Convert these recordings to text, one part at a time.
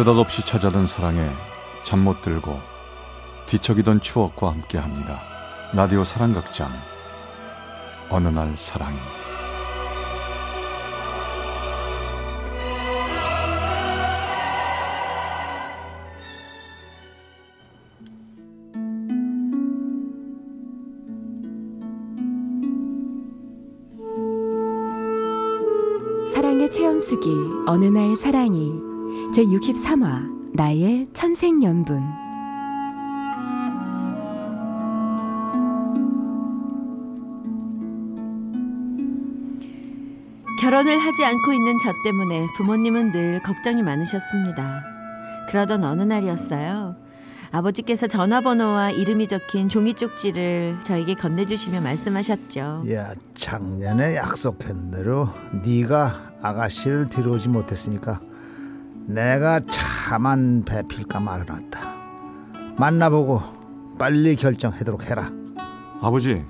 느닷없이 찾아든 사랑에 잠 못 들고 뒤척이던 추억과 함께합니다. 라디오 사랑극장 어느 날 사랑이. 사랑의 체험수기 어느 날 사랑이 제63화 나의 천생연분. 결혼을 하지 않고 있는 저 때문에 부모님은 늘 걱정이 많으셨습니다. 그러던 어느 날이었어요. 아버지께서 전화번호와 이름이 적힌 종이 쪽지를 저에게 건네주시며 말씀하셨죠. 야, 작년에 약속한 대로 네가 아가씨를 데려오지 못했으니까 내가 차만 배필까 말아놨다. 만나보고 빨리 결정하도록 해라. 아버지,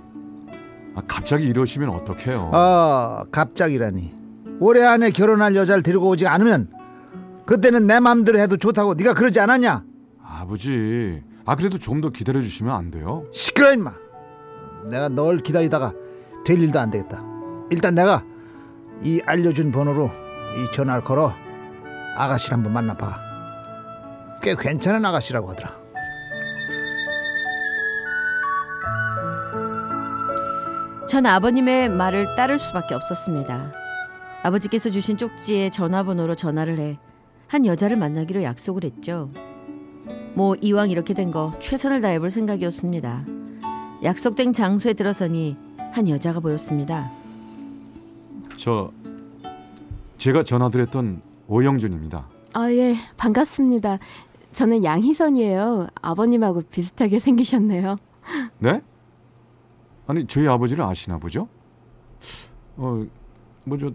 갑자기 이러시면 어떡해요? 갑자기라니. 올해 안에 결혼할 여자를 데리고 오지 않으면 그때는 내 마음대로 해도 좋다고 네가 그러지 않았냐? 아버지, 그래도 좀 더 기다려주시면 안 돼요? 시끄러 임마. 내가 널 기다리다가 될 일도 안 되겠다. 일단 내가 이 알려준 번호로 이 전화를 걸어 아가씨를 한번 만나봐. 꽤 괜찮은 아가씨라고 하더라. 전 아버님의 말을 따를 수밖에 없었습니다. 아버지께서 주신 쪽지에 전화번호로 전화를 해 한 여자를 만나기로 약속을 했죠. 뭐 이왕 이렇게 된 거 최선을 다해볼 생각이었습니다. 약속된 장소에 들어서니 한 여자가 보였습니다. 제가 전화드렸던 오영준입니다. 예, 반갑습니다. 저는 양희선이에요. 아버님하고 비슷하게 생기셨네요. 네? 아니, 저희 아버지를 아시나 보죠?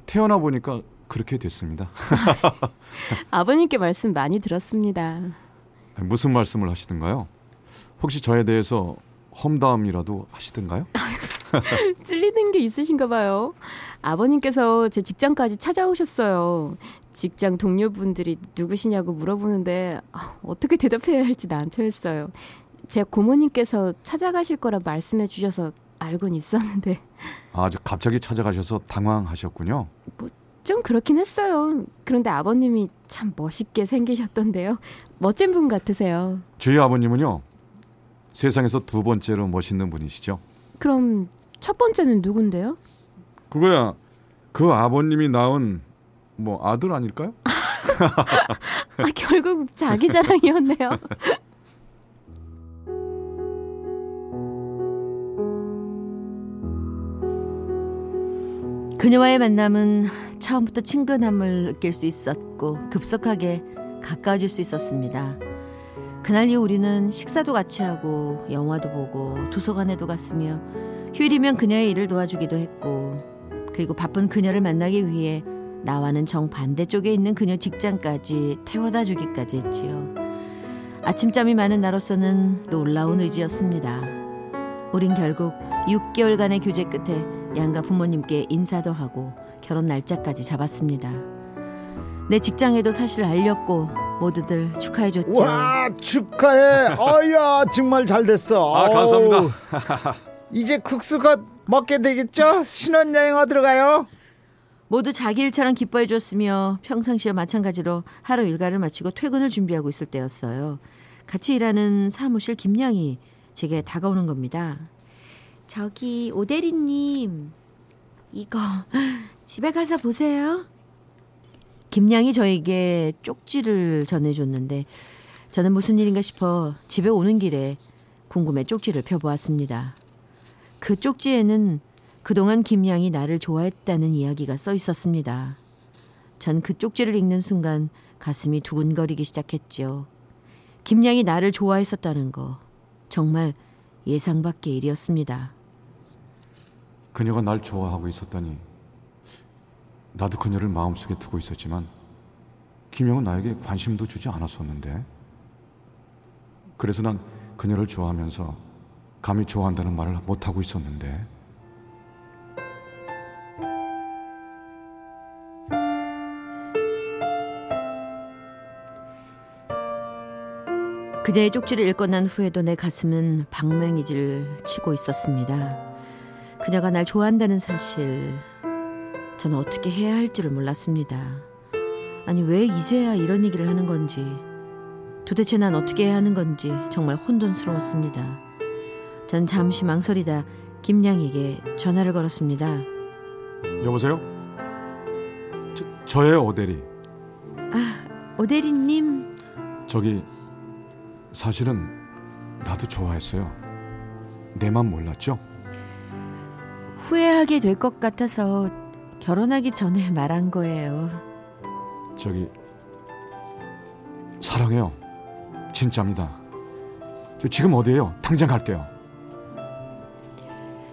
태어나 보니까 그렇게 됐습니다. 아버님께 말씀 많이 들었습니다. 무슨 말씀을 하시던가요? 혹시 저에 대해서 험담이라도 하시던가요? 찔리는 게 있으신가 봐요. 아버님께서 제 직장까지 찾아오셨어요. 직장 동료분들이 누구시냐고 물어보는데 어떻게 대답해야 할지 난처했어요. 제 고모님께서 찾아가실 거라 말씀해 주셔서 알고는 있었는데. 갑자기 찾아가셔서 당황하셨군요. 좀 그렇긴 했어요. 그런데 아버님이 참 멋있게 생기셨던데요. 멋진 분 같으세요. 저희 아버님은요, 세상에서 두 번째로 멋있는 분이시죠. 그럼 첫 번째는 누군데요? 그거야, 그 아버님이 낳은 아들 아닐까요? 결국 자기 자랑이었네요. 그녀와의 만남은 처음부터 친근함을 느낄 수 있었고 급속하게 가까워질 수 있었습니다. 그날 이후 우리는 식사도 같이 하고 영화도 보고 도서관에도 갔으며 휴일이면 그녀의 일을 도와주기도 했고, 그리고 바쁜 그녀를 만나기 위해 나와는 정반대쪽에 있는 그녀 직장까지 태워다 주기까지 했지요. 아침잠이 많은 나로서는 놀라운 의지였습니다. 우린 결국 6개월간의 교제 끝에 양가 부모님께 인사도 하고 결혼 날짜까지 잡았습니다. 내 직장에도 사실을 알렸고 모두들 축하해줬죠. 와, 축하해. 어이야, 정말 잘 됐어. 감사합니다. 이제 국수가 먹게 되겠죠? 신혼여행 어디로 가요? 모두 자기 일처럼 기뻐해줬으며 평상시와 마찬가지로 하루 일과를 마치고 퇴근을 준비하고 있을 때였어요. 같이 일하는 사무실 김양이 제게 다가오는 겁니다. 저기 오 대리님, 이거 집에 가서 보세요. 김양이 저에게 쪽지를 전해줬는데 저는 무슨 일인가 싶어 집에 오는 길에 궁금해 쪽지를 펴보았습니다. 그 쪽지에는 그동안 김양이 나를 좋아했다는 이야기가 써 있었습니다. 전 그 쪽지를 읽는 순간 가슴이 두근거리기 시작했죠. 김양이 나를 좋아했었다는 거, 정말 예상 밖의 일이었습니다. 그녀가 날 좋아하고 있었다니. 나도 그녀를 마음속에 두고 있었지만 김영은 나에게 관심도 주지 않았었는데. 그래서 난 그녀를 좋아하면서 감히 좋아한다는 말을 못하고 있었는데. 그녀의 쪽지를 읽고 난 후에도 내 가슴은 방망이질 치고 있었습니다. 그녀가 날 좋아한다는 사실, 저는 어떻게 해야 할지를 몰랐습니다. 아니 왜 이제야 이런 얘기를 하는 건지, 도대체 난 어떻게 해야 하는 건지 정말 혼돈스러웠습니다. 전 잠시 망설이다 김양에게 전화를 걸었습니다. 여보세요? 저예요, 오대리. 아, 오대리님. 저기 사실은 나도 좋아했어요. 내 맘 몰랐죠? 후회하게 될 것 같아서 결혼하기 전에 말한 거예요. 저기 사랑해요. 진짜입니다. 저 지금 어디예요? 당장 갈게요.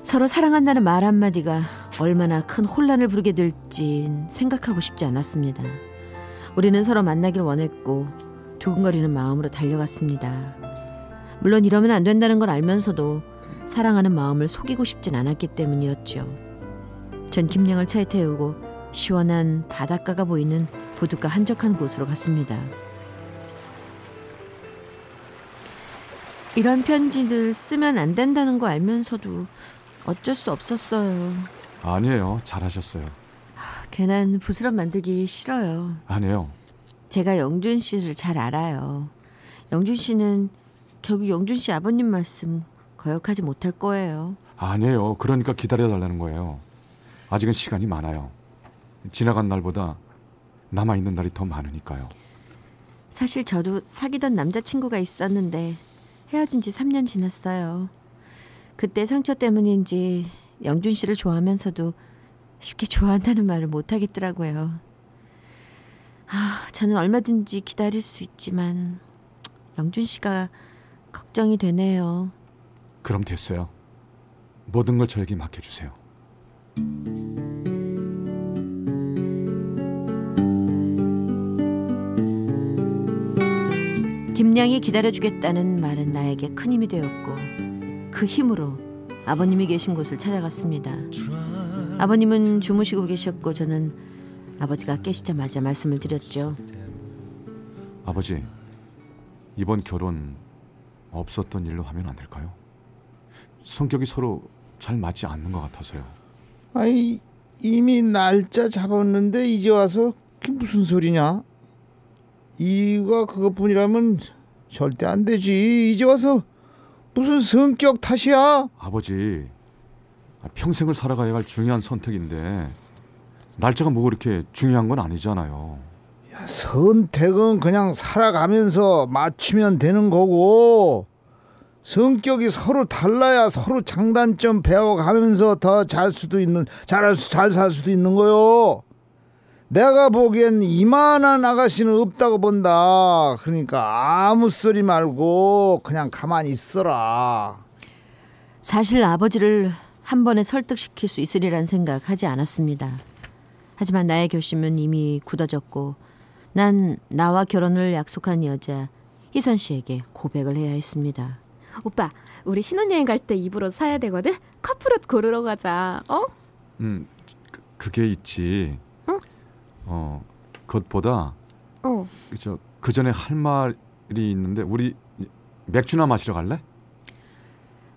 서로 사랑한다는 말 한마디가 얼마나 큰 혼란을 부르게 될지 생각하고 싶지 않았습니다. 우리는 서로 만나길 원했고 두근거리는 마음으로 달려갔습니다. 물론 이러면 안 된다는 걸 알면서도 사랑하는 마음을 속이고 싶진 않았기 때문이었죠. 전 김양을 차에 태우고 시원한 바닷가가 보이는 보드가 한적한 곳으로 갔습니다. 이런 편지들 쓰면 안 된다는 거 알면서도 어쩔 수 없었어요. 아니에요. 잘하셨어요. 괜한 부스럼 만들기 싫어요. 아니에요. 제가 영준 씨를 잘 알아요. 영준 씨는 결국 영준 씨 아버님 말씀 거역하지 못할 거예요. 아니에요. 그러니까 기다려달라는 거예요. 아직은 시간이 많아요. 지나간 날보다 남아있는 날이 더 많으니까요. 사실 저도 사귀던 남자친구가 있었는데 헤어진 지 3년 지났어요. 그때 상처 때문인지 영준 씨를 좋아하면서도 쉽게 좋아한다는 말을 못하겠더라고요. 아, 저는 얼마든지 기다릴 수 있지만 영준 씨가 걱정이 되네요. 그럼 됐어요. 모든 걸 저에게 맡겨주세요. 김양이 기다려주겠다는 말은 나에게 큰 힘이 되었고 그 힘으로 아버님이 계신 곳을 찾아갔습니다. 아버님은 주무시고 계셨고 저는 아버지가 깨시자마자 말씀을 드렸죠. 아버지, 이번 결혼 없었던 일로 하면 안 될까요? 성격이 서로 잘 맞지 않는 것 같아서요. 아이, 이미 날짜 잡았는데 이제 와서 그게 무슨 소리냐? 이유가 그것뿐이라면 절대 안 되지. 이제 와서 무슨 성격 탓이야? 아버지, 평생을 살아가야 할 중요한 선택인데 날짜가 뭐 그렇게 중요한 건 아니잖아요. 야, 선택은 그냥 살아가면서 맞추면 되는 거고 성격이 서로 달라야 서로 장단점 배워가면서 더 잘 살 수도 있는 거요. 내가 보기엔 이만한 아가씨는 없다고 본다. 그러니까 아무 소리 말고 그냥 가만히 있어라. 사실 아버지를 한 번에 설득시킬 수 있으리란 생각하지 않았습니다. 하지만 나의 결심은 이미 굳어졌고 난 나와 결혼을 약속한 여자 희선 씨에게 고백을 해야 했습니다. 오빠, 우리 신혼여행 갈 때 입을 옷 사야 되거든? 커플옷 고르러 가자. 어? 그게 있지. 그것보다 그저 그 전에 할 말이 있는데 우리 맥주나 마시러 갈래?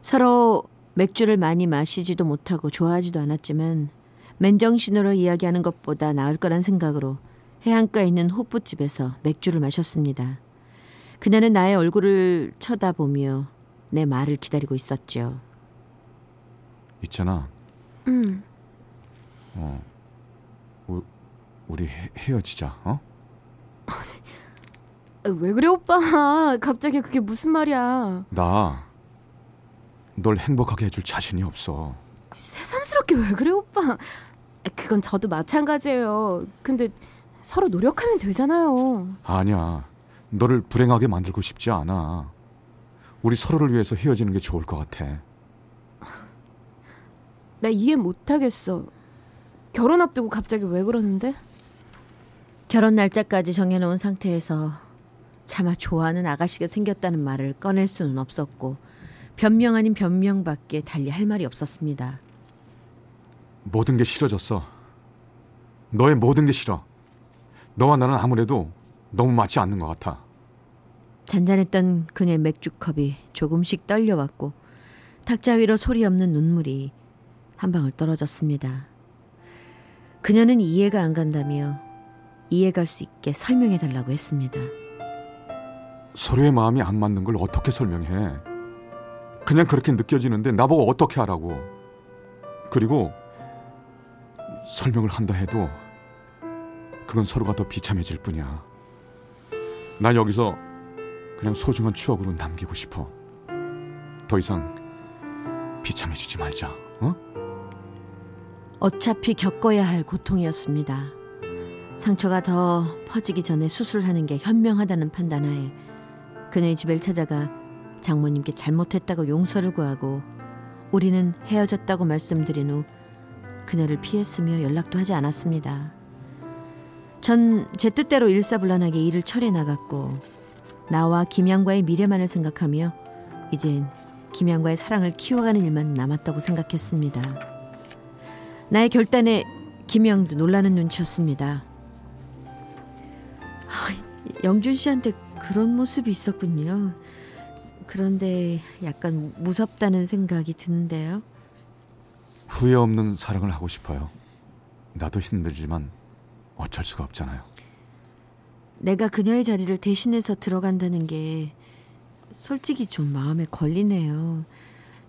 서로 맥주를 많이 마시지도 못하고 좋아하지도 않았지만 맨정신으로 이야기하는 것보다 나을 거란 생각으로 해안가에 있는 호프집에서 맥주를 마셨습니다. 그녀는 나의 얼굴을 쳐다보며 내 말을 기다리고 있었죠. 있잖아. 우리 헤어지자. 어? 왜 그래 오빠? 갑자기 그게 무슨 말이야? 나 널 행복하게 해줄 자신이 없어. 새삼스럽게 왜 그래 오빠? 그건 저도 마찬가지예요. 근데 서로 노력하면 되잖아요. 아니야. 너를 불행하게 만들고 싶지 않아. 우리 서로를 위해서 헤어지는 게 좋을 것 같아. 나 이해 못하겠어. 결혼 앞두고 갑자기 왜 그러는데? 결혼 날짜까지 정해놓은 상태에서 차마 좋아하는 아가씨가 생겼다는 말을 꺼낼 수는 없었고 변명 아닌 변명밖에 달리 할 말이 없었습니다. 모든 게 싫어졌어. 너의 모든 게 싫어. 너와 나는 아무래도 너무 맞지 않는 것 같아. 잔잔했던 그녀의 맥주컵이 조금씩 떨려왔고 탁자 위로 소리 없는 눈물이 한 방울 떨어졌습니다. 그녀는 이해가 안 간다며 이해갈 수 있게 설명해달라고 했습니다. 서로의 마음이 안 맞는 걸 어떻게 설명해? 그냥 그렇게 느껴지는데 나보고 어떻게 하라고. 그리고 설명을 한다 해도 그건 서로가 더 비참해질 뿐이야. 난 여기서 그냥 소중한 추억으로 남기고 싶어. 더 이상 비참해지지 말자. 어? 어차피 겪어야 할 고통이었습니다. 상처가 더 퍼지기 전에 수술하는 게 현명하다는 판단하에 그녀의 집을 찾아가 장모님께 잘못했다고 용서를 구하고 우리는 헤어졌다고 말씀드린 후 그녀를 피했으며 연락도 하지 않았습니다. 전 제 뜻대로 일사불란하게 일을 처리해 나갔고 나와 김양과의 미래만을 생각하며 이젠 김양과의 사랑을 키워가는 일만 남았다고 생각했습니다. 나의 결단에 김양도 놀라는 눈치였습니다. 영준 씨한테 그런 모습이 있었군요. 그런데 약간 무섭다는 생각이 드는데요. 후회 없는 사랑을 하고 싶어요. 나도 힘들지만 어쩔 수가 없잖아요. 내가 그녀의 자리를 대신해서 들어간다는 게 솔직히 좀 마음에 걸리네요.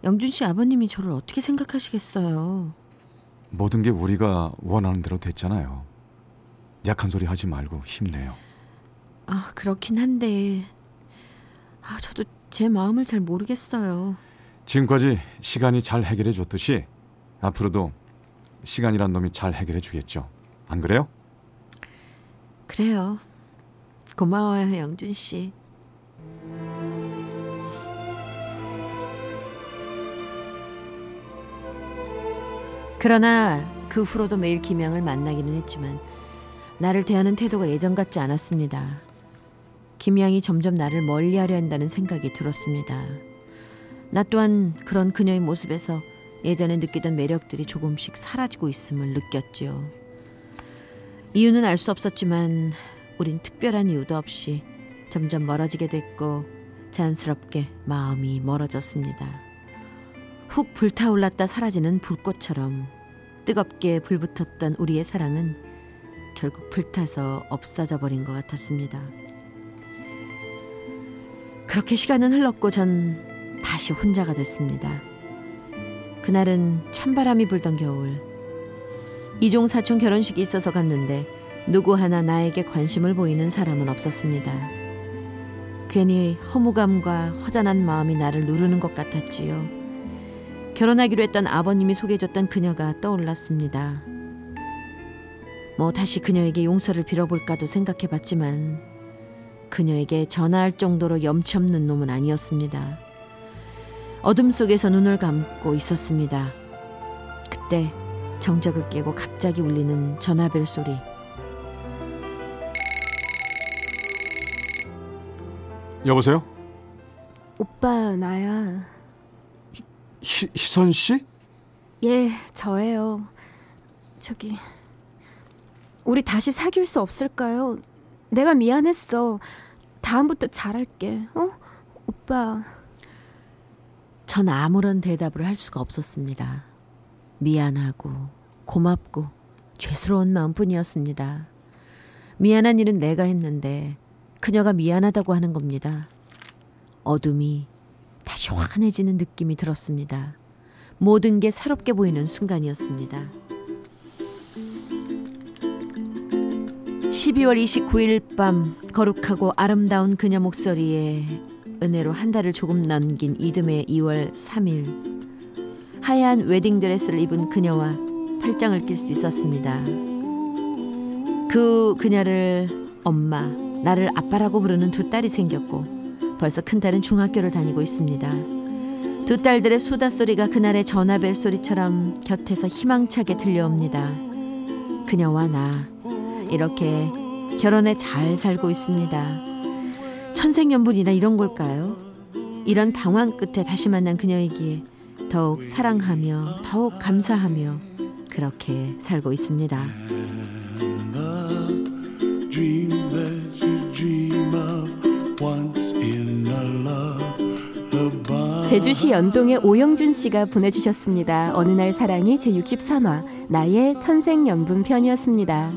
영준 씨 아버님이 저를 어떻게 생각하시겠어요? 모든 게 우리가 원하는 대로 됐잖아요. 약한 소리 하지 말고 힘내요. 아, 그렇긴 한데 저도 제 마음을 잘 모르겠어요. 지금까지 시간이 잘 해결해 줬듯이 앞으로도 시간이란 놈이 잘 해결해 주겠죠. 안 그래요? 그래요. 고마워요, 영준 씨. 그러나 그 후로도 매일 김양을 만나기는 했지만 나를 대하는 태도가 예전 같지 않았습니다. 김양이 점점 나를 멀리하려 한다는 생각이 들었습니다. 나 또한 그런 그녀의 모습에서 예전에 느끼던 매력들이 조금씩 사라지고 있음을 느꼈지요. 이유는 알 수 없었지만 우린 특별한 이유도 없이 점점 멀어지게 됐고 자연스럽게 마음이 멀어졌습니다. 훅 불타올랐다 사라지는 불꽃처럼 뜨겁게 불붙었던 우리의 사랑은 결국 불타서 없어져 버린 것 같았습니다. 그렇게 시간은 흘렀고 전 다시 혼자가 됐습니다. 그날은 찬바람이 불던 겨울, 이종 사촌 결혼식이 있어서 갔는데 누구 하나 나에게 관심을 보이는 사람은 없었습니다. 괜히 허무감과 허전한 마음이 나를 누르는 것 같았지요. 결혼하기로 했던 아버님이 소개해줬던 그녀가 떠올랐습니다. 뭐 다시 그녀에게 용서를 빌어볼까도 생각해봤지만 그녀에게 전화할 정도로 염치 없는 놈은 아니었습니다. 어둠 속에서 눈을 감고 있었습니다. 그때 정적을 깨고 갑자기 울리는 전화벨 소리. 여보세요? 오빠, 나야. 희선 씨? 예, 저예요. 저기, 우리 다시 사귈 수 없을까요? 내가 미안했어. 다음부터 잘할게. 어? 오빠. 전 아무런 대답을 할 수가 없었습니다. 미안하고 고맙고 죄스러운 마음뿐이었습니다. 미안한 일은 내가 했는데 그녀가 미안하다고 하는 겁니다. 어둠이 다시 환해지는 느낌이 들었습니다. 모든 게 새롭게 보이는 순간이었습니다. 12월 29일 밤 거룩하고 아름다운 그녀 목소리에 은혜로 한 달을 조금 넘긴 이듬해 2월 3일 하얀 웨딩드레스를 입은 그녀와 팔짱을 낄 수 있었습니다. 그 그녀를 엄마, 나를 아빠라고 부르는 두 딸이 생겼고 벌써 큰 딸은 중학교를 다니고 있습니다. 두 딸들의 수다 소리가 그날의 전화벨 소리처럼 곁에서 희망차게 들려옵니다. 그녀와 나, 이렇게 결혼해 잘 살고 있습니다. 천생연분이나 이런 걸까요? 이런 방황 끝에 다시 만난 그녀이기에 더욱 사랑하며 더욱 감사하며 그렇게 살고 있습니다. And the dreams that you dream of once in 제주시 연동의 오영준 씨가 보내주셨습니다. 어느 날 사랑이 제63화 나의 천생연분 편이었습니다.